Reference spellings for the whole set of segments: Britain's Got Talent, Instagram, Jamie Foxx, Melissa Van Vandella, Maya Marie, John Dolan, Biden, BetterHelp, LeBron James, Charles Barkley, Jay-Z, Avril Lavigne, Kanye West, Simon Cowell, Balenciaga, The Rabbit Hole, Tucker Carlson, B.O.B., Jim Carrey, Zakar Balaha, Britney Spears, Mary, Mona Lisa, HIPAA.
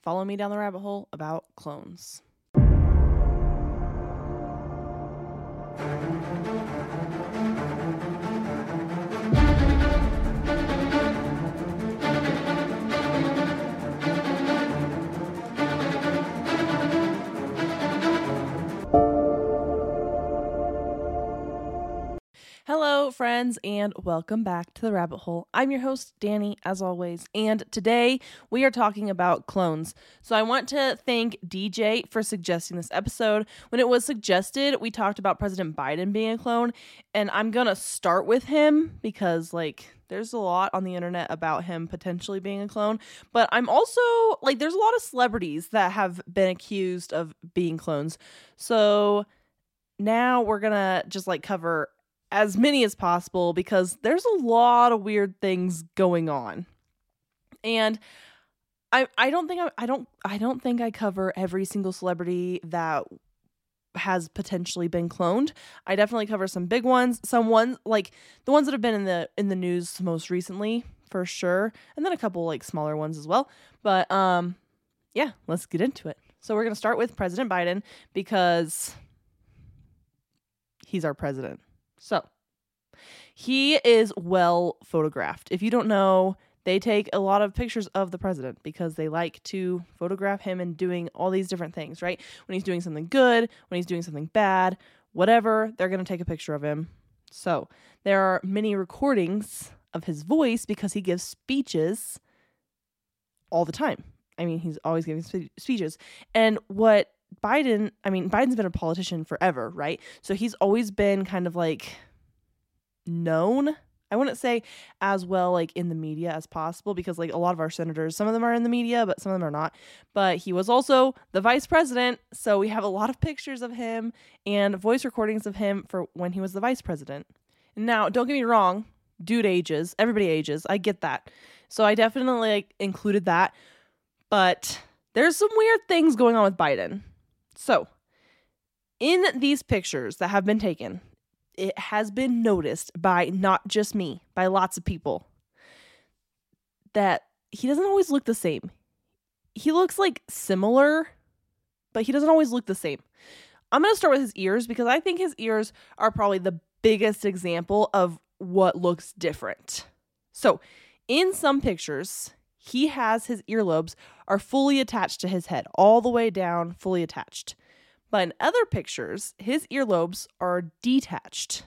Follow me down the rabbit hole about clones. Hello, friends, and welcome back to The Rabbit Hole. I'm your host, Danny, as always, and today we are talking about clones. So I want to thank DJ for suggesting this episode. When it was suggested, we talked about President Biden being a clone, and I'm going to start with him because, there's a lot on the internet about him potentially being a clone, but I'm also, there's a lot of celebrities that have been accused of being clones. So now we're going to just, cover as many as possible because there's a lot of weird things going on. And I don't think I cover every single celebrity that has potentially been cloned. I definitely cover some big ones, some ones like the ones that have been in the news most recently for sure, and then a couple smaller ones as well. But yeah, let's get into it. So we're going to start with President Biden because he's our president. So, he is well photographed. If you don't know, they take a lot of pictures of the president because they like to photograph him and doing all these different things, right? When he's doing something good, when he's doing something bad, whatever, they're going to take a picture of him. So, there are many recordings of his voice because he gives speeches all the time. I mean, he's always giving speeches. And what Biden's been a politician forever, right? So he's always been kind of known. I wouldn't say as well in the media as possible because a lot of our senators, some of them are in the media, but some of them are not. But he was also the vice president. So we have a lot of pictures of him and voice recordings of him for when he was the vice president. Now, don't get me wrong. Dude ages. Everybody ages. I get that. So I definitely included that. But there's some weird things going on with Biden. So, in these pictures that have been taken, it has been noticed by not just me, by lots of people, that he doesn't always look the same. He looks similar, but he doesn't always look the same. I'm going to start with his ears because I think his ears are probably the biggest example of what looks different. So, in some pictures, he has his earlobes are fully attached to his head, all the way down, fully attached. But in other pictures, his earlobes are detached.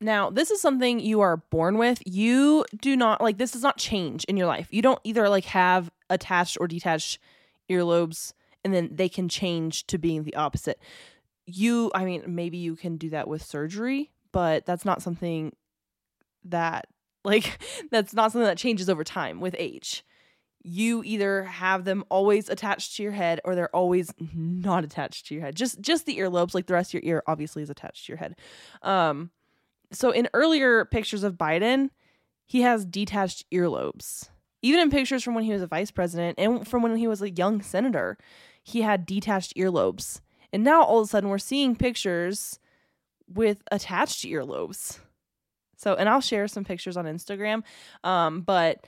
Now, this is something you are born with. You do not, this does not change in your life. You don't either, have attached or detached earlobes, and then they can change to being the opposite. Maybe you can do that with surgery, but that's not something that, changes over time with age. You either have them always attached to your head or they're always not attached to your head. Just the earlobes, the rest of your ear obviously is attached to your head. So in earlier pictures of Biden, he has detached earlobes. Even in pictures from when he was a vice president and from when he was a young senator, he had detached earlobes. And now all of a sudden we're seeing pictures with attached earlobes. So, and I'll share some pictures on Instagram, but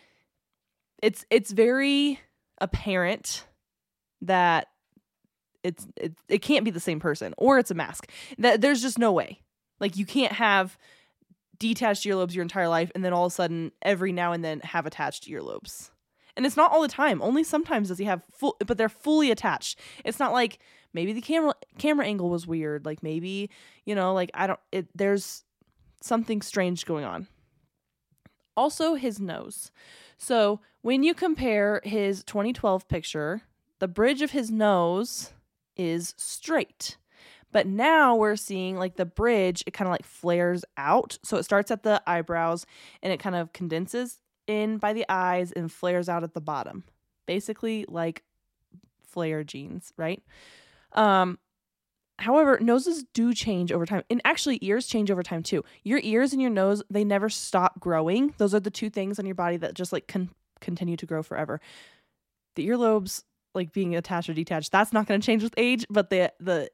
it's very apparent that it can't be the same person, or it's a mask. That there's just no way. You can't have detached earlobes your entire life and then all of a sudden every now and then have attached earlobes. And it's not all the time. Only sometimes does he have full, but they're fully attached. It's not maybe the camera angle was weird. There's something strange going on. Also, his nose. So when you compare his 2012 picture, the bridge of his nose is straight. But now we're seeing like the bridge, it kind of like flares out. So it starts at the eyebrows and it kind of condenses in by the eyes and flares out at the bottom. Basically like flare jeans, right? However, noses do change over time. And actually ears change over time too. Your ears and your nose, they never stop growing. Those are the two things on your body that just like continue to grow forever. The earlobes, like being attached or detached, that's not going to change with age, but the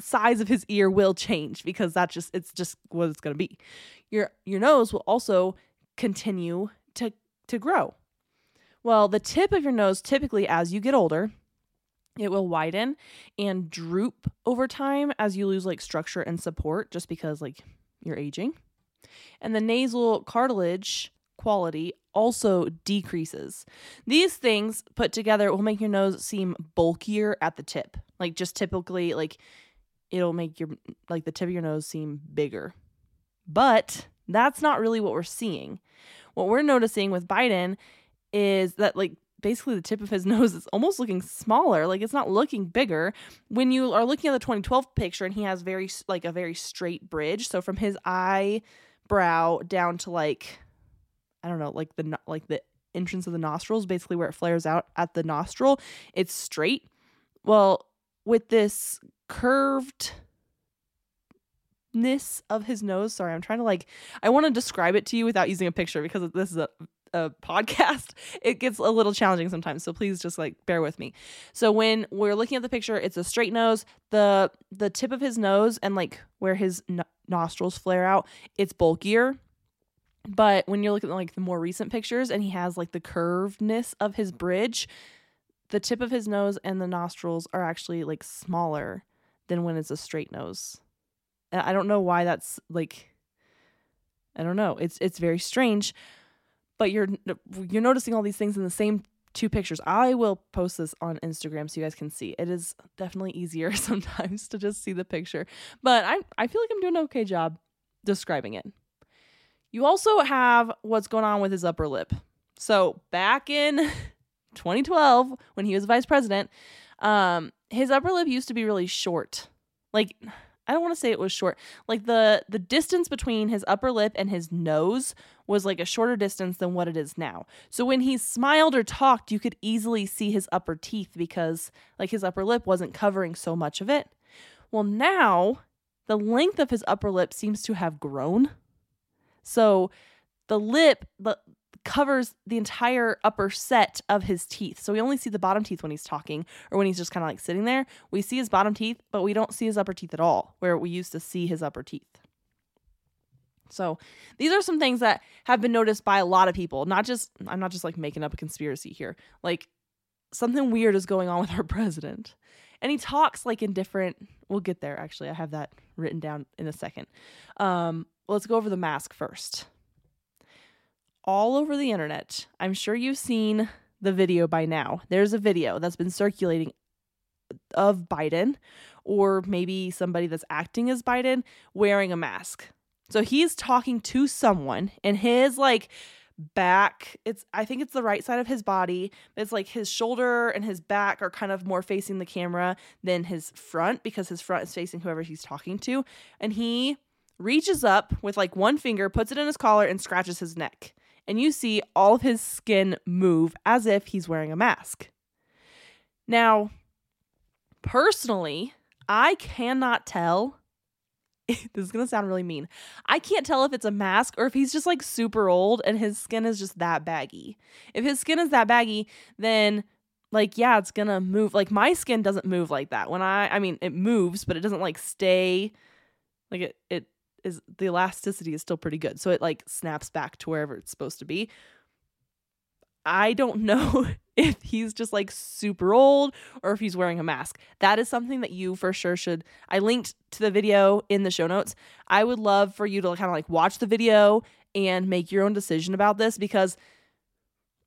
size of his ear will change because it's just what it's going to be. Your nose will also continue to grow. Well, the tip of your nose, typically as you get older, it will widen and droop over time as you lose like structure and support just because like you're aging. And the nasal cartilage quality also decreases. These things put together will make your nose seem bulkier at the tip. Like just typically like it'll make your like the tip of your nose seem bigger. But that's not really what we're seeing. What we're noticing with Biden is that like basically the tip of his nose is almost looking smaller. Like it's not looking bigger. When you are looking at the 2012 picture and he has a very straight bridge. So from his eyebrow down to like I don't know, like the entrance of the nostrils, basically where it flares out at the nostril, it's straight. Well, with this curvedness of his nose, sorry, I'm trying to I want to describe it to you without using a picture because this is a podcast. It gets a little challenging sometimes, so please just bear with me. So when we're looking at the picture, it's a straight nose. The tip of his nose and where his nostrils flare out, it's bulkier. But when you're looking at the more recent pictures and he has the curvedness of his bridge, the tip of his nose and the nostrils are actually smaller than when it's a straight nose. And I don't know why that's I don't know. It's very strange, but you're noticing all these things in the same two pictures. I will post this on Instagram so you guys can see. It is definitely easier sometimes to just see the picture, but I feel like I'm doing an okay job describing it. You also have what's going on with his upper lip. So back in 2012, when he was vice president, his upper lip used to be really short. I don't want to say it was short. The distance between his upper lip and his nose was a shorter distance than what it is now. So when he smiled or talked, you could easily see his upper teeth because his upper lip wasn't covering so much of it. Well, now the length of his upper lip seems to have grown. So the lip covers the entire upper set of his teeth. So we only see the bottom teeth when he's talking or when he's just kind of sitting there. We see his bottom teeth, but we don't see his upper teeth at all, where we used to see his upper teeth. So these are some things that have been noticed by a lot of people. I'm not just making up a conspiracy here. Something weird is going on with our president. And he talks we'll get there actually. I have that written down in a second. Let's go over the mask first. All over the internet, I'm sure you've seen the video by now. There's a video that's been circulating of Biden, or maybe somebody that's acting as Biden, wearing a mask. So he's talking to someone, and his back, I think it's the right side of his body. It's his shoulder and his back are kind of more facing the camera than his front, because his front is facing whoever he's talking to. And he reaches up with one finger, puts it in his collar, and scratches his neck. And you see all of his skin move as if he's wearing a mask. Now, personally, I cannot tell. This is going to sound really mean. I can't tell if it's a mask or if he's just super old and his skin is just that baggy. If his skin is that baggy, then yeah, it's going to move. My skin doesn't move like that. When I mean, it moves, but it doesn't stay. It is, the elasticity is still pretty good. So it snaps back to wherever it's supposed to be. I don't know if he's just super old or if he's wearing a mask. That is something that you for sure should. I linked to the video in the show notes. I would love for you to kind of watch the video and make your own decision about this because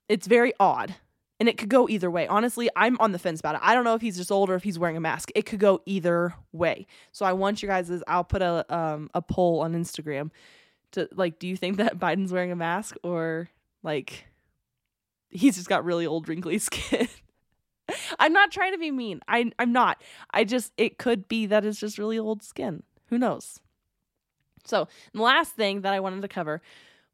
it's very odd and it could go either way. Honestly, I'm on the fence about it. I don't know if he's just old or if he's wearing a mask. It could go either way. So I want you guys, I'll put a poll on Instagram do you think that Biden's wearing a mask, or like he's just got really old wrinkly skin? I'm not trying to be mean. I'm not. I just, it could be that it's just really old skin. Who knows? So the last thing that I wanted to cover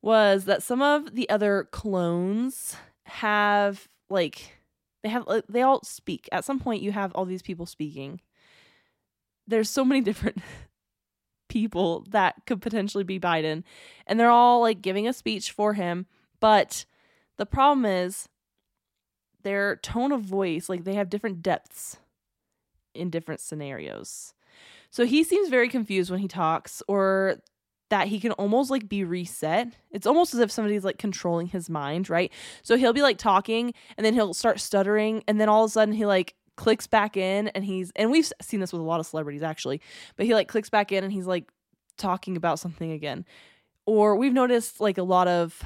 was that some of the other clones have they all speak. At some point you have all these people speaking. There's so many different people that could potentially be Biden, and they're all giving a speech for him. But the problem is their tone of voice, they have different depths in different scenarios. So he seems very confused when he talks, or that he can almost be reset. It's almost as if somebody's controlling his mind, right? So he'll be talking, and then he'll start stuttering, and then all of a sudden he clicks back in, and we've seen this with a lot of celebrities actually, but he clicks back in and he's talking about something again. Or we've noticed a lot of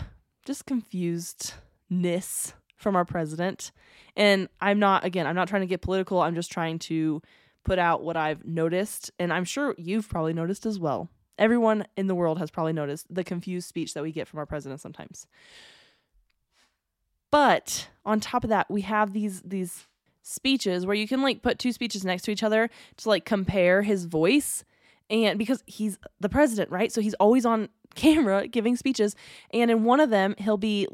just confusedness from our president. And I'm not trying to get political. I'm just trying to put out what I've noticed. And I'm sure you've probably noticed as well. Everyone in the world has probably noticed the confused speech that we get from our president sometimes. But on top of that, we have these speeches where you can put two speeches next to each other to compare his voice, and because he's the president, right? So he's always on camera giving speeches, and in one of them he'll be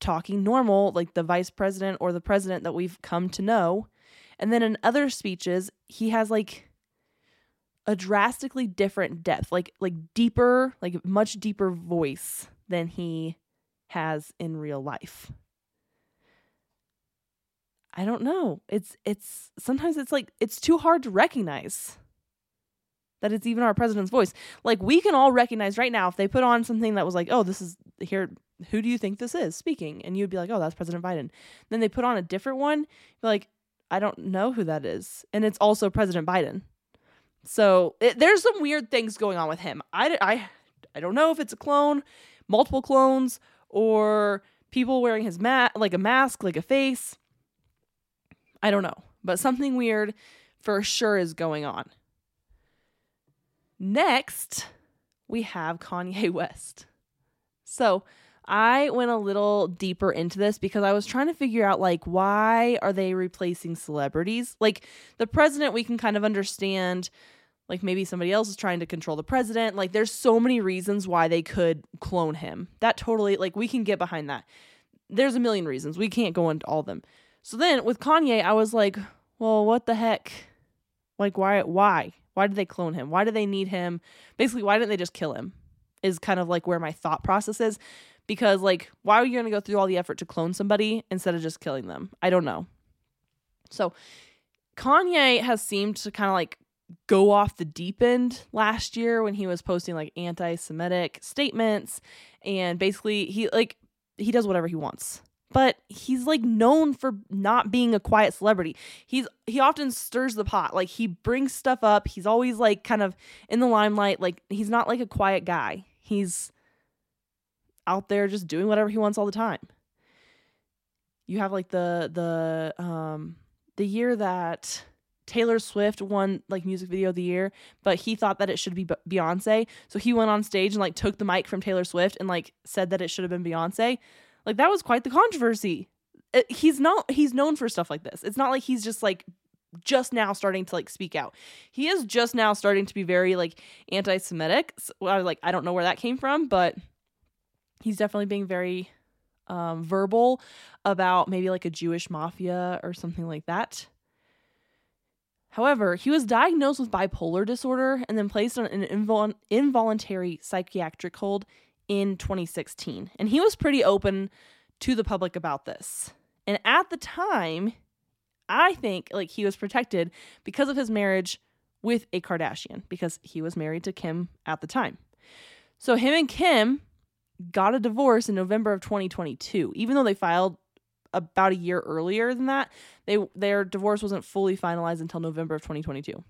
talking normal, the vice president or the president that we've come to know, and then in other speeches he has a drastically different depth, deeper, much deeper voice than he has in real life. I don't know. It's sometimes it's too hard to recognize that it's even our president's voice. We can all recognize right now if they put on something that was oh, this is here. Who do you think this is speaking? And you'd be oh, that's President Biden. Then they put on a different one. You're I don't know who that is. And it's also President Biden. So there's some weird things going on with him. I don't know if it's a clone, multiple clones, or people wearing his a mask, a face. I don't know, but something weird for sure is going on. Next, we have Kanye West. So I went a little deeper into this because I was trying to figure out why are they replacing celebrities? The president, we can kind of understand, maybe somebody else is trying to control the president. There's so many reasons why they could clone him. That totally, we can get behind that. There's a million reasons. We can't go into all of them. So then with Kanye, I was well, what the heck? Why? Why did they clone him? Why do they need him? Basically, why didn't they just kill him is kind of where my thought process is. Because why are you going to go through all the effort to clone somebody instead of just killing them? I don't know. So Kanye has seemed to kind of go off the deep end last year when he was posting anti-Semitic statements. And basically he does whatever he wants. But he's known for not being a quiet celebrity. He often stirs the pot. He brings stuff up. He's always kind of in the limelight. He's not a quiet guy. He's out there just doing whatever he wants all the time. You have the year that Taylor Swift won music video of the year, but he thought that it should be Beyonce. So he went on stage and took the mic from Taylor Swift and said that it should have been Beyonce. That was quite the controversy. He's known for stuff like this. It's not he's just just now starting to speak out. He is just now starting to be very anti-Semitic. So I was I don't know where that came from, but he's definitely being very verbal about maybe a Jewish mafia or something like that. However, he was diagnosed with bipolar disorder and then placed on an involuntary psychiatric hold in 2016. And he was pretty open to the public about this. And at the time, I think he was protected because of his marriage with a Kardashian, because he was married to Kim at the time. So him and Kim got a divorce in November of 2022, even though they filed about a year earlier than that. Their divorce wasn't fully finalized until November of 2022.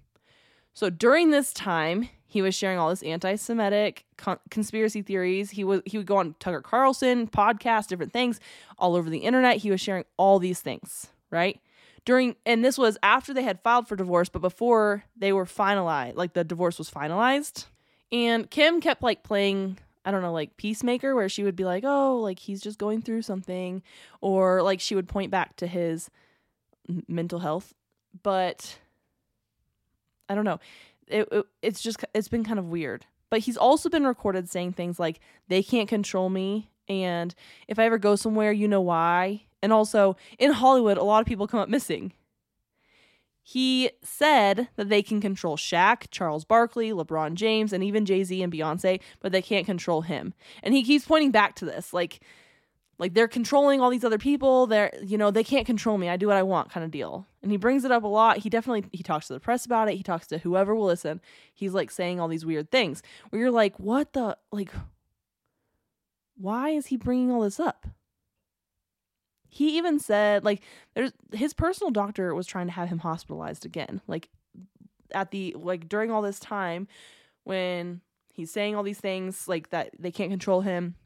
So during this time, he was sharing all this anti-Semitic conspiracy theories. He would go on Tucker Carlson, podcasts, different things all over the internet. He was sharing all these things, right? And this was after they had filed for divorce, but before they were finalized, the divorce was finalized. And Kim kept playing I don't know, like Peacemaker, where she would be like, oh, like he's just going through something, or like she would point back to his mental health. But I don't know. It's just, it's been kind of weird. But he's also been recorded saying things like, they can't control me, and if I ever go somewhere, you know why. And also, in Hollywood, a lot of people come up missing. He said that they can control Shaq, Charles Barkley, LeBron James, and even Jay-Z and Beyonce, but they can't control him. And he keeps pointing back to this, like they're controlling all these other people. They're, you know, they can't control me. I do what I want kind of deal. And he brings it up a lot. He talks to the press about it. He talks to whoever will listen. He's like saying all these weird things where you're like, what the, like, why is he bringing all this up? He even said, like, his personal doctor was trying to have him hospitalized again. Like, during all this time when he's saying all these things, like, that they can't control him,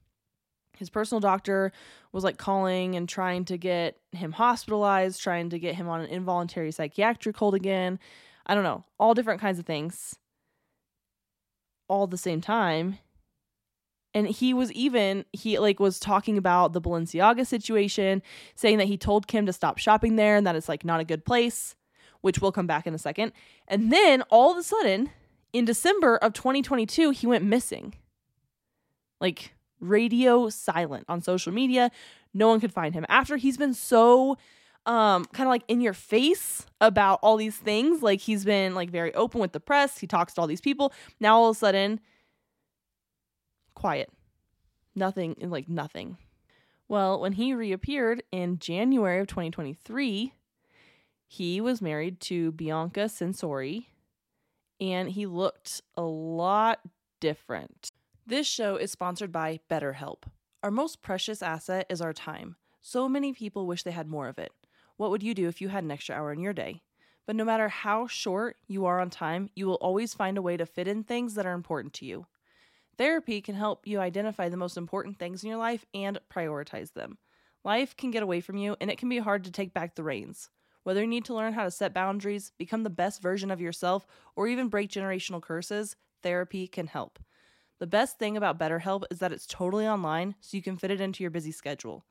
his personal doctor was, like, calling and trying to get him hospitalized, trying to get him on an involuntary psychiatric hold again. I don't know. All different kinds of things. All at the same time. And he was talking about the Balenciaga situation, saying that he told Kim to stop shopping there and that it's like not a good place, which we'll come back in a second. And then all of a sudden in December of 2022, he went missing. Like radio silent on social media. No one could find him after he's been so kind of like in your face about all these things. Like he's been like very open with the press. He talks to all these people. Now all of a sudden, quiet. Nothing. Well, when he reappeared in January of 2023, he was married to Bianca Censori, and he looked a lot different. This show is sponsored by BetterHelp. Our most precious asset is our time. So many people wish they had more of it. What would you do if you had an extra hour in your day? But no matter how short you are on time, you will always find a way to fit in things that are important to you. Therapy can help you identify the most important things in your life and prioritize them. Life can get away from you, and it can be hard to take back the reins. Whether you need to learn how to set boundaries, become the best version of yourself, or even break generational curses, therapy can help. The best thing about BetterHelp is that it's totally online, so you can fit it into your busy schedule.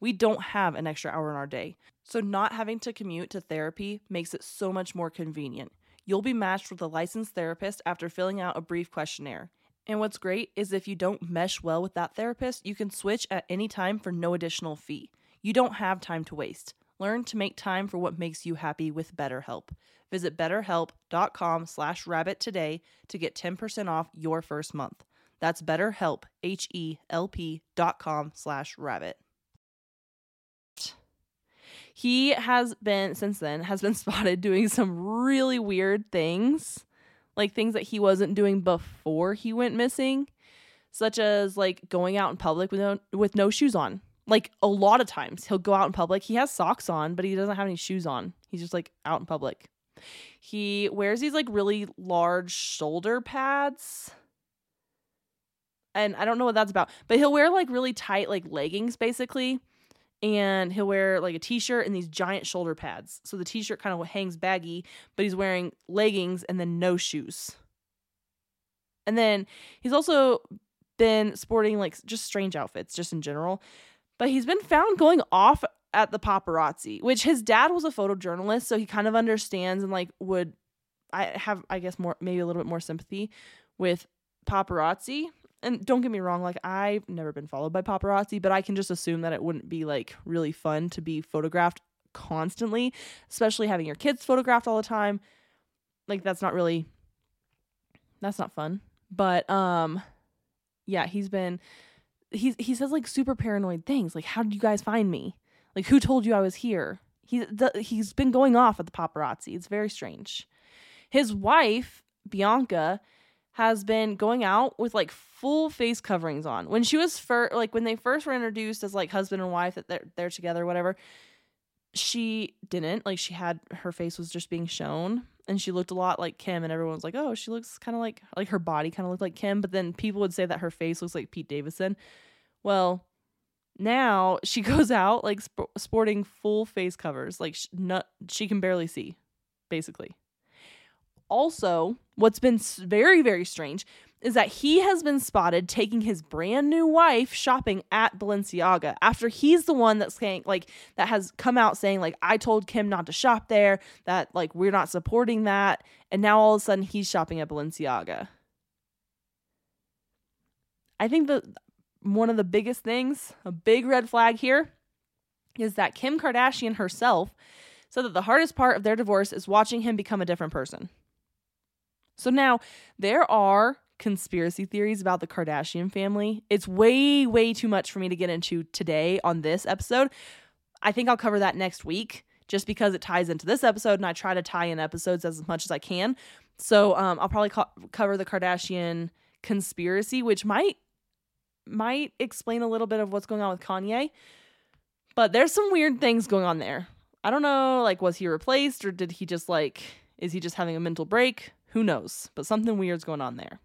We don't have an extra hour in our day, so not having to commute to therapy makes it so much more convenient. You'll be matched with a licensed therapist after filling out a brief questionnaire. And what's great is if you don't mesh well with that therapist, you can switch at any time for no additional fee. You don't have time to waste. Learn to make time for what makes you happy with BetterHelp. Visit BetterHelp.com/rabbit today to get 10% off your first month. That's BetterHelp, HELP.com/rabbit. He has been spotted doing some really weird things. Like things that he wasn't doing before he went missing, such as like going out in public with no shoes on. Like a lot of times he'll go out in public. He has socks on, but he doesn't have any shoes on. He's just like out in public. He wears these like really large shoulder pads. And I don't know what that's about, but he'll wear like really tight like leggings basically. And he'll wear like a t-shirt and these giant shoulder pads. So the t-shirt kind of hangs baggy, but he's wearing leggings and then no shoes. And then he's also been sporting like just strange outfits just in general. But he's been found going off at the paparazzi, which his dad was a photojournalist. So he kind of understands and like would I guess more, maybe a little bit more sympathy with paparazzi. And don't get me wrong, like I've never been followed by paparazzi, but I can just assume that it wouldn't be like really fun to be photographed constantly, especially having your kids photographed all the time. Like that's not fun. But yeah, he says like super paranoid things. Like, how did you guys find me? Like, who told you I was here? He's been going off at the paparazzi. It's very strange. His wife, Bianca, has been going out with like full face coverings on. When she was when they first were introduced as like husband and wife, that they're together, whatever, she didn't. Like she had, her face was just being shown and she looked a lot like Kim, and everyone was like, oh, she looks kind of like her body kind of looked like Kim. But then people would say that her face looks like Pete Davidson. Well, now she goes out like sporting full face covers. Like she can barely see basically. Also, what's been very, very strange is that he has been spotted taking his brand new wife shopping at Balenciaga after he's the one that's saying, like, that has come out saying, like, I told Kim not to shop there, that, like, we're not supporting that. And now all of a sudden he's shopping at Balenciaga. I think that one of the biggest things, a big red flag here, is that Kim Kardashian herself said that the hardest part of their divorce is watching him become a different person. So now there are conspiracy theories about the Kardashian family. It's way, way too much for me to get into today on this episode. I think I'll cover that next week just because it ties into this episode, and I try to tie in episodes as much as I can. So I'll probably cover the Kardashian conspiracy, which might explain a little bit of what's going on with Kanye. But there's some weird things going on there. I don't know, like, was he replaced, or did he just, like, is he just having a mental break? Who knows? But something weird's going on there.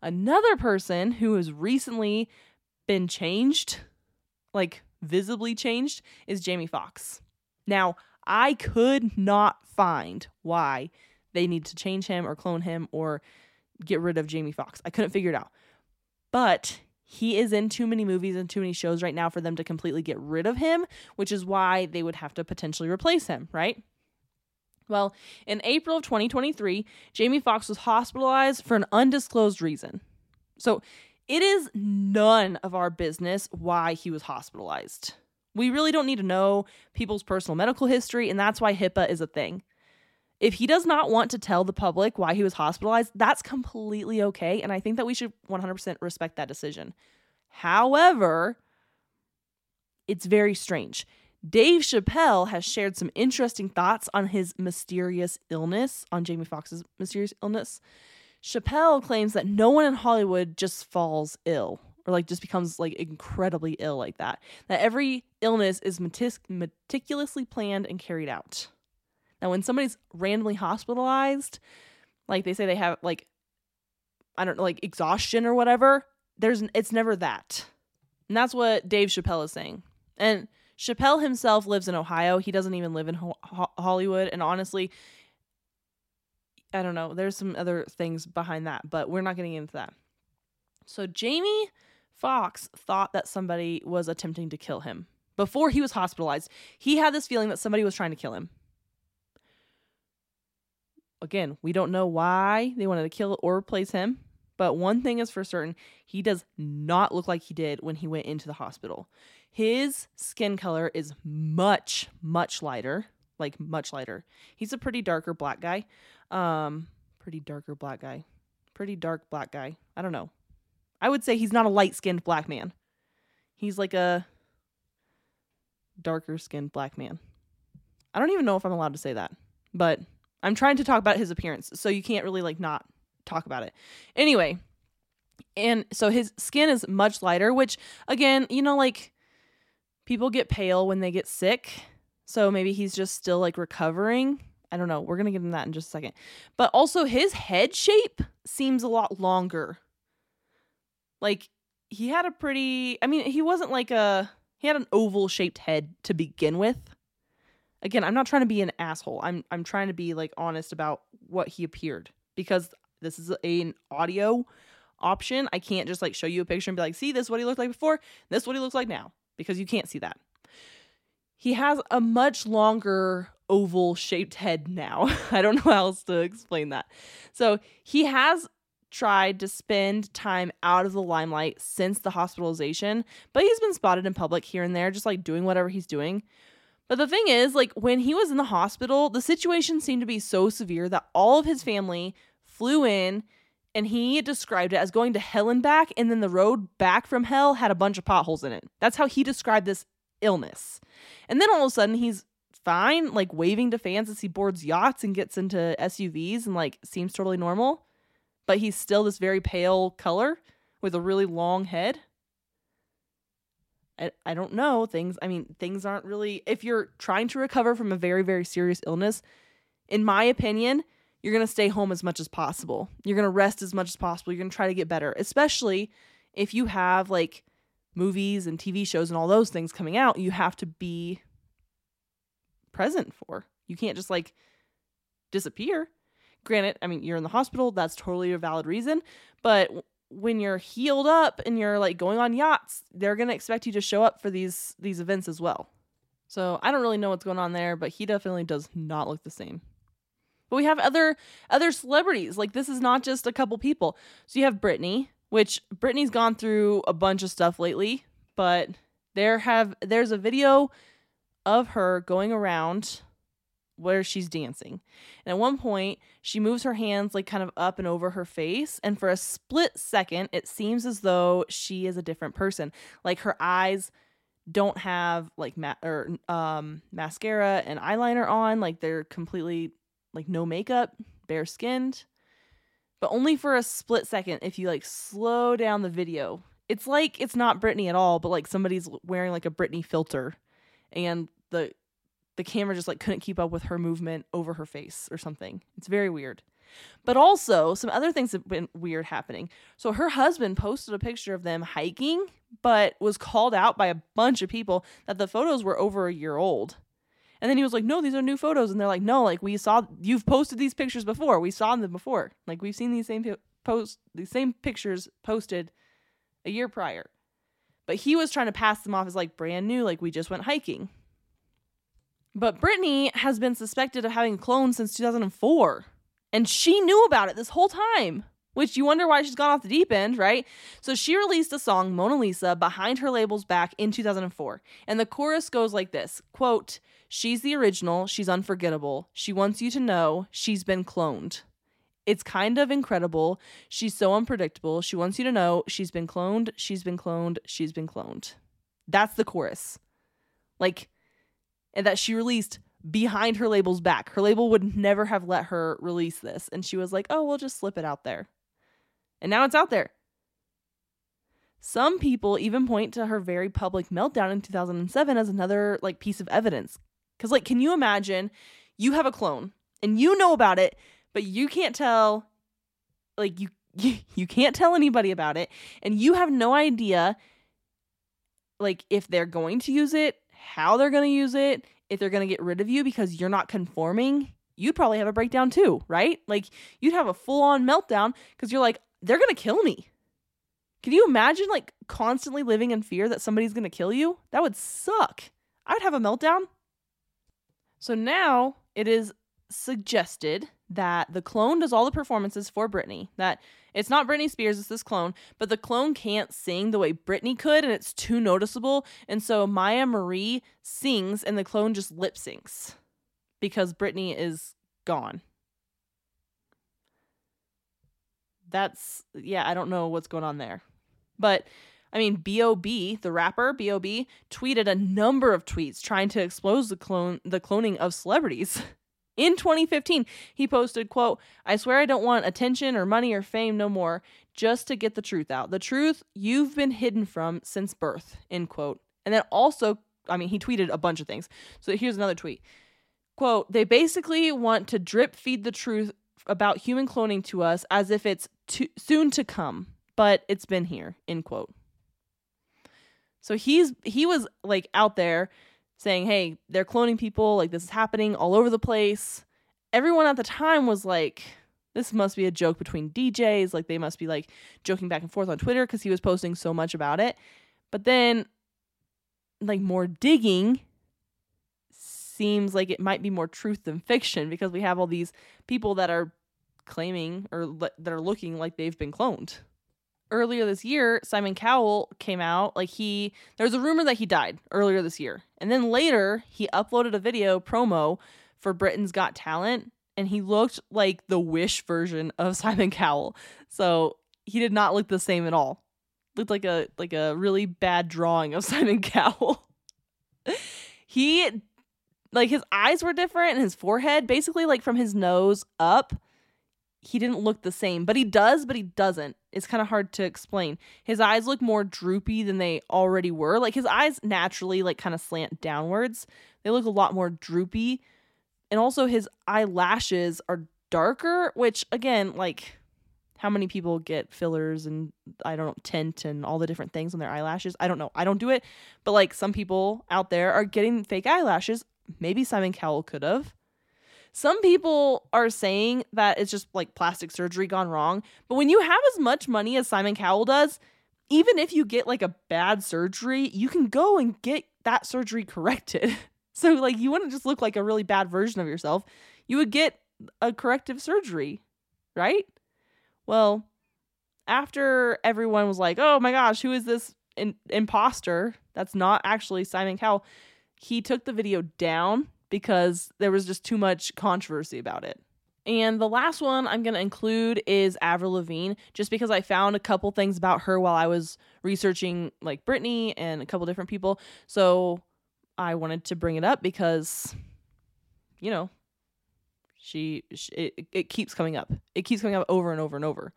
Another person who has recently been changed, like visibly changed, is Jamie Foxx. Now, I could not find why they need to change him or clone him or get rid of Jamie Foxx. I couldn't figure it out. But he is in too many movies and too many shows right now for them to completely get rid of him, which is why they would have to potentially replace him, right? Well, in April of 2023, Jamie Foxx was hospitalized for an undisclosed reason. So it is none of our business why he was hospitalized. We really don't need to know people's personal medical history, and that's why HIPAA is a thing. If he does not want to tell the public why he was hospitalized, that's completely okay, and I think that we should 100% respect that decision. However, it's very strange. Dave Chappelle has shared some interesting thoughts on his mysterious illness, on Jamie Foxx's mysterious illness. Chappelle claims that no one in Hollywood just falls ill or, like, just becomes, like, incredibly ill like that. That every illness is meticulously planned and carried out. Now, when somebody's randomly hospitalized, like, they say they have, like, I don't know, like, exhaustion or whatever, it's never that. And that's what Dave Chappelle is saying. And Chappelle himself lives in Ohio. He doesn't even live in Hollywood. And honestly, I don't know. There's some other things behind that, but we're not getting into that. So Jamie Foxx thought that somebody was attempting to kill him. Before he was hospitalized, he had this feeling that somebody was trying to kill him. Again, we don't know why they wanted to kill or replace him. But one thing is for certain, he does not look like he did when he went into the hospital. His skin color is much, much lighter, like much lighter. He's a pretty darker black guy. Pretty dark black guy. I don't know. I would say he's not a light-skinned black man. He's like a darker-skinned black man. I don't even know if I'm allowed to say that, but I'm trying to talk about his appearance, so you can't really, like, not talk about it. Anyway, and so his skin is much lighter, which, again, you know, like, people get pale when they get sick, so maybe he's just still, like, recovering. I don't know. We're gonna get into that in just a second. But also, his head shape seems a lot longer. Like, he had a pretty, I mean, he wasn't like a, he had an oval shaped head to begin with. Again, I'm not trying to be an asshole. I'm trying to be, like, honest about what he appeared, because this is an audio option. I can't just, like, show you a picture and be like, see, this is what he looked like before, this is what he looks like now, because you can't see that. He has a much longer oval shaped head now. I don't know how else to explain that. So he has tried to spend time out of the limelight since the hospitalization, but he's been spotted in public here and there, just, like, doing whatever he's doing. But the thing is, like, when he was in the hospital, the situation seemed to be so severe that all of his family flew in, and he described it as going to hell and back, and then the road back from hell had a bunch of potholes in it. That's how he described this illness. And then all of a sudden, he's fine, like, waving to fans as he boards yachts and gets into SUVs and, like, seems totally normal. But he's still this very pale color with a really long head. I don't know. Things aren't really, if you're trying to recover from a very, very serious illness, in my opinion, you're going to stay home as much as possible. You're going to rest as much as possible. You're going to try to get better, especially if you have, like, movies and TV shows and all those things coming out you have to be present for. You can't just, like, disappear. Granted, I mean, you're in the hospital. That's totally a valid reason. But when you're healed up and you're like going on yachts, they're going to expect you to show up for these events as well. So I don't really know what's going on there, but he definitely does not look the same. But we have other celebrities. Like, this is not just a couple people. So you have Britney, which Britney's gone through a bunch of stuff lately, but there's a video of her going around where she's dancing. And at one point, she moves her hands like kind of up and over her face. And for a split second, it seems as though she is a different person. Like, her eyes don't have like mascara and eyeliner on. Like, they're completely like no makeup, bare skinned, but only for a split second. If you like slow down the video, it's like, it's not Britney at all, but like somebody's wearing like a Britney filter and the camera just like couldn't keep up with her movement over her face or something. It's very weird. But also some other things have been weird happening. So her husband posted a picture of them hiking, but was called out by a bunch of people that the photos were over a year old. And then he was like, no, these are new photos. And they're like, no, like you've posted these pictures before. We saw them before. Like, we've seen these same pictures posted a year prior. But he was trying to pass them off as like brand new. Like, we just went hiking. But Britney has been suspected of having clones since 2004. And she knew about it this whole time, which you wonder why she's gone off the deep end, right? So she released a song, Mona Lisa, behind her labels back in 2004. And the chorus goes like this, quote, she's the original, she's unforgettable. She wants you to know she's been cloned. It's kind of incredible. She's so unpredictable. She wants you to know she's been cloned, she's been cloned, she's been cloned. That's the chorus. Like, and that she released behind her label's back. Her label would never have let her release this. And she was like, oh, we'll just slip it out there. And now it's out there. Some people even point to her very public meltdown in 2007 as another like piece of evidence. Because like, can you imagine you have a clone and you know about it, but you can't tell, like you can't tell anybody about it. And you have no idea like if they're going to use it, how they're going to use it, if they're going to get rid of you because you're not conforming. You'd probably have a breakdown too, right? Like, you'd have a full-on meltdown because you're like, they're going to kill me. Can you imagine like constantly living in fear that somebody's going to kill you? That would suck. I would have a meltdown. So now it is suggested that the clone does all the performances for Britney, that it's not Britney Spears, it's this clone, but the clone can't sing the way Britney could, and it's too noticeable. And so Maya Marie sings and the clone just lip syncs because Britney is gone. Yeah, I don't know what's going on there. But I mean, B.O.B., the rapper B.O.B., tweeted a number of tweets trying to expose the cloning of celebrities. In 2015, he posted, quote, I swear I don't want attention or money or fame no more, just to get the truth out. The truth you've been hidden from since birth, end quote. And then also, I mean, he tweeted a bunch of things. So here's another tweet. Quote, they basically want to drip feed the truth about human cloning to us as if it's soon to come, but it's been here, end quote. So he was like out there saying, hey, they're cloning people, like this is happening all over the place. Everyone at the time was like, this must be a joke between DJs, like they must be like joking back and forth on Twitter because he was posting so much about it. But then like more digging seems like it might be more truth than fiction, because we have all these people that are claiming or that are looking like they've been cloned. Earlier this year, Simon Cowell came out, like there was a rumor that he died earlier this year. And then later, he uploaded a video promo for Britain's Got Talent, and he looked like the Wish version of Simon Cowell. So he did not look the same at all. Looked like a really bad drawing of Simon Cowell. He, like, his eyes were different and his forehead, basically like from his nose up, he didn't look the same, but he does, but he doesn't. It's kind of hard to explain. His eyes look more droopy than they already were. Like, his eyes naturally like kind of slant downwards. They look a lot more droopy. And also his eyelashes are darker, which again, like how many people get fillers and I don't know, tint and all the different things on their eyelashes? I don't know. I don't do it. But like some people out there are getting fake eyelashes. Maybe Simon Cowell could have. Some people are saying that it's just like plastic surgery gone wrong. But when you have as much money as Simon Cowell does, even if you get like a bad surgery, you can go and get that surgery corrected. So like you wouldn't just look like a really bad version of yourself. You would get a corrective surgery, right? Well, after everyone was like, oh my gosh, who is this imposter? That's not actually Simon Cowell. He took the video down because there was just too much controversy about it. And the last one I'm going to include is Avril Lavigne, just because I found a couple things about her while I was researching like Britney and a couple different people. So I wanted to bring it up because, you know, it keeps coming up. It keeps coming up over and over and over.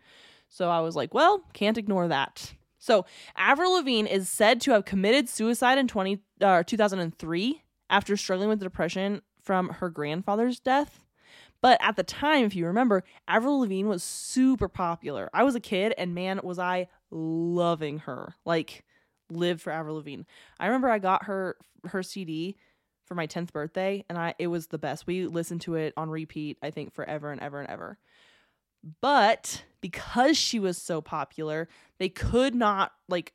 So I was like, well, can't ignore that. So Avril Lavigne is said to have committed suicide in 2003 after struggling with depression from her grandfather's death. But at the time, if you remember, Avril Lavigne was super popular. I was a kid and man, was I loving her. Like, lived for Avril Lavigne. I remember I got her CD for my 10th birthday and it was the best. We listened to it on repeat, I think, forever and ever and ever. But because she was so popular, they could not, like,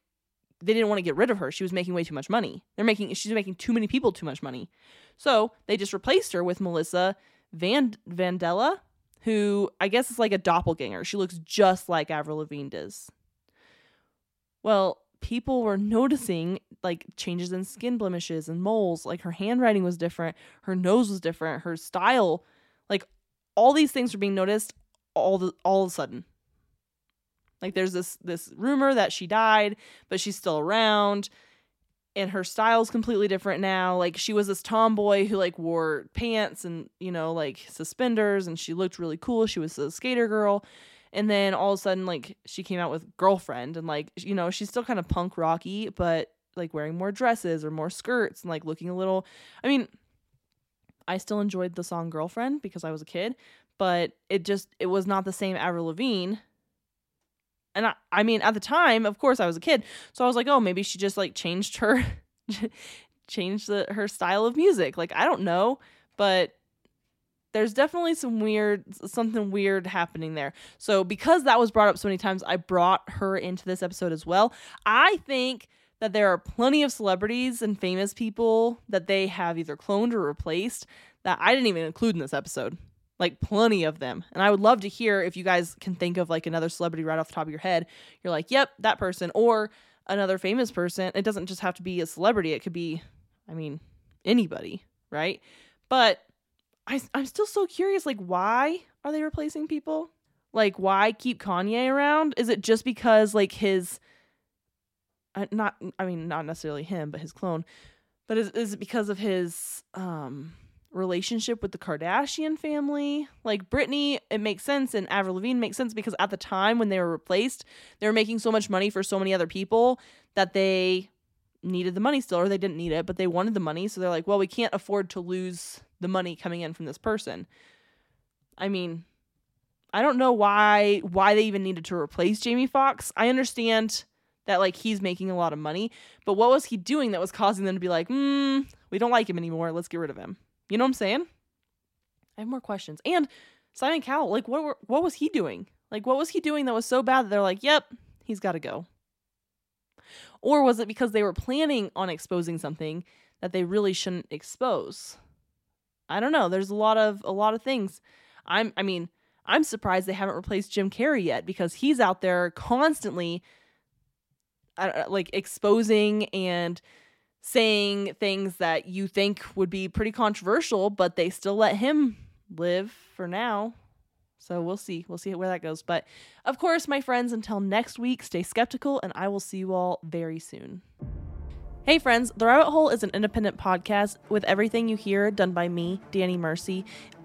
they didn't want to get rid of her. She was making way too much money. She's making too many people too much money. So they just replaced her with Melissa Van Vandella, who I guess is like a doppelganger. She looks just like Avril Lavigne does. Well, people were noticing like changes in skin blemishes and moles. Like her handwriting was different. Her nose was different. Her style, like all these things were being noticed all of a sudden. Like there's this rumor that she died, but she's still around. And her style's completely different now. Like she was this tomboy who like wore pants and, you know, like suspenders, and she looked really cool. She was a skater girl. And then all of a sudden, like she came out with Girlfriend, and like, you know, she's still kind of punk rocky, but like wearing more dresses or more skirts and like looking a little, I mean, I still enjoyed the song Girlfriend because I was a kid, but it was not the same Avril Lavigne. And I mean, at the time, of course, I was a kid. So I was like, oh, maybe she just like changed her style of music. Like, I don't know. But there's definitely something weird happening there. So because that was brought up so many times, I brought her into this episode as well. I think that there are plenty of celebrities and famous people that they have either cloned or replaced that I didn't even include in this episode. Like plenty of them. And I would love to hear if you guys can think of like another celebrity right off the top of your head. You're like, yep, that person, or another famous person. It doesn't just have to be a celebrity. It could be, I mean, anybody, right? But I'm still so curious, like, why are they replacing people? Like, why keep Kanye around? Is it just because like not necessarily him, but his clone, but is it because of his, relationship with the Kardashian family? Like Britney, it makes sense, and Avril Lavigne makes sense because at the time when they were replaced, they were making so much money for so many other people that they needed the money still, or they didn't need it, but they wanted the money. So they're like, well, we can't afford to lose the money coming in from this person. I mean, I don't know why they even needed to replace Jamie Foxx. I understand that like he's making a lot of money, but what was he doing that was causing them to be like, we don't like him anymore, let's get rid of him? You know what I'm saying? I have more questions. And Simon Cowell, like, what was he doing? Like, what was he doing that was so bad that they're like, yep, he's got to go? Or was it because they were planning on exposing something that they really shouldn't expose? I don't know. There's a lot of things. I'm surprised they haven't replaced Jim Carrey yet, because he's out there constantly like exposing and saying things that you think would be pretty controversial, but they still let him live for now. So we'll see where that goes. But of course, my friends, until next week, stay skeptical, and I will see you all very soon. Hey friends, The Rabbit Hole is an independent podcast with everything you hear done by me, Danny Mercy.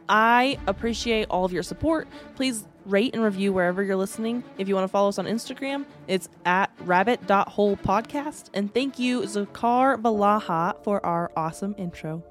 I appreciate all of your support. Please rate and review wherever you're listening. If you want to follow us on Instagram, it's at rabbit.holepodcast. And thank you, Zakar Balaha, for our awesome intro.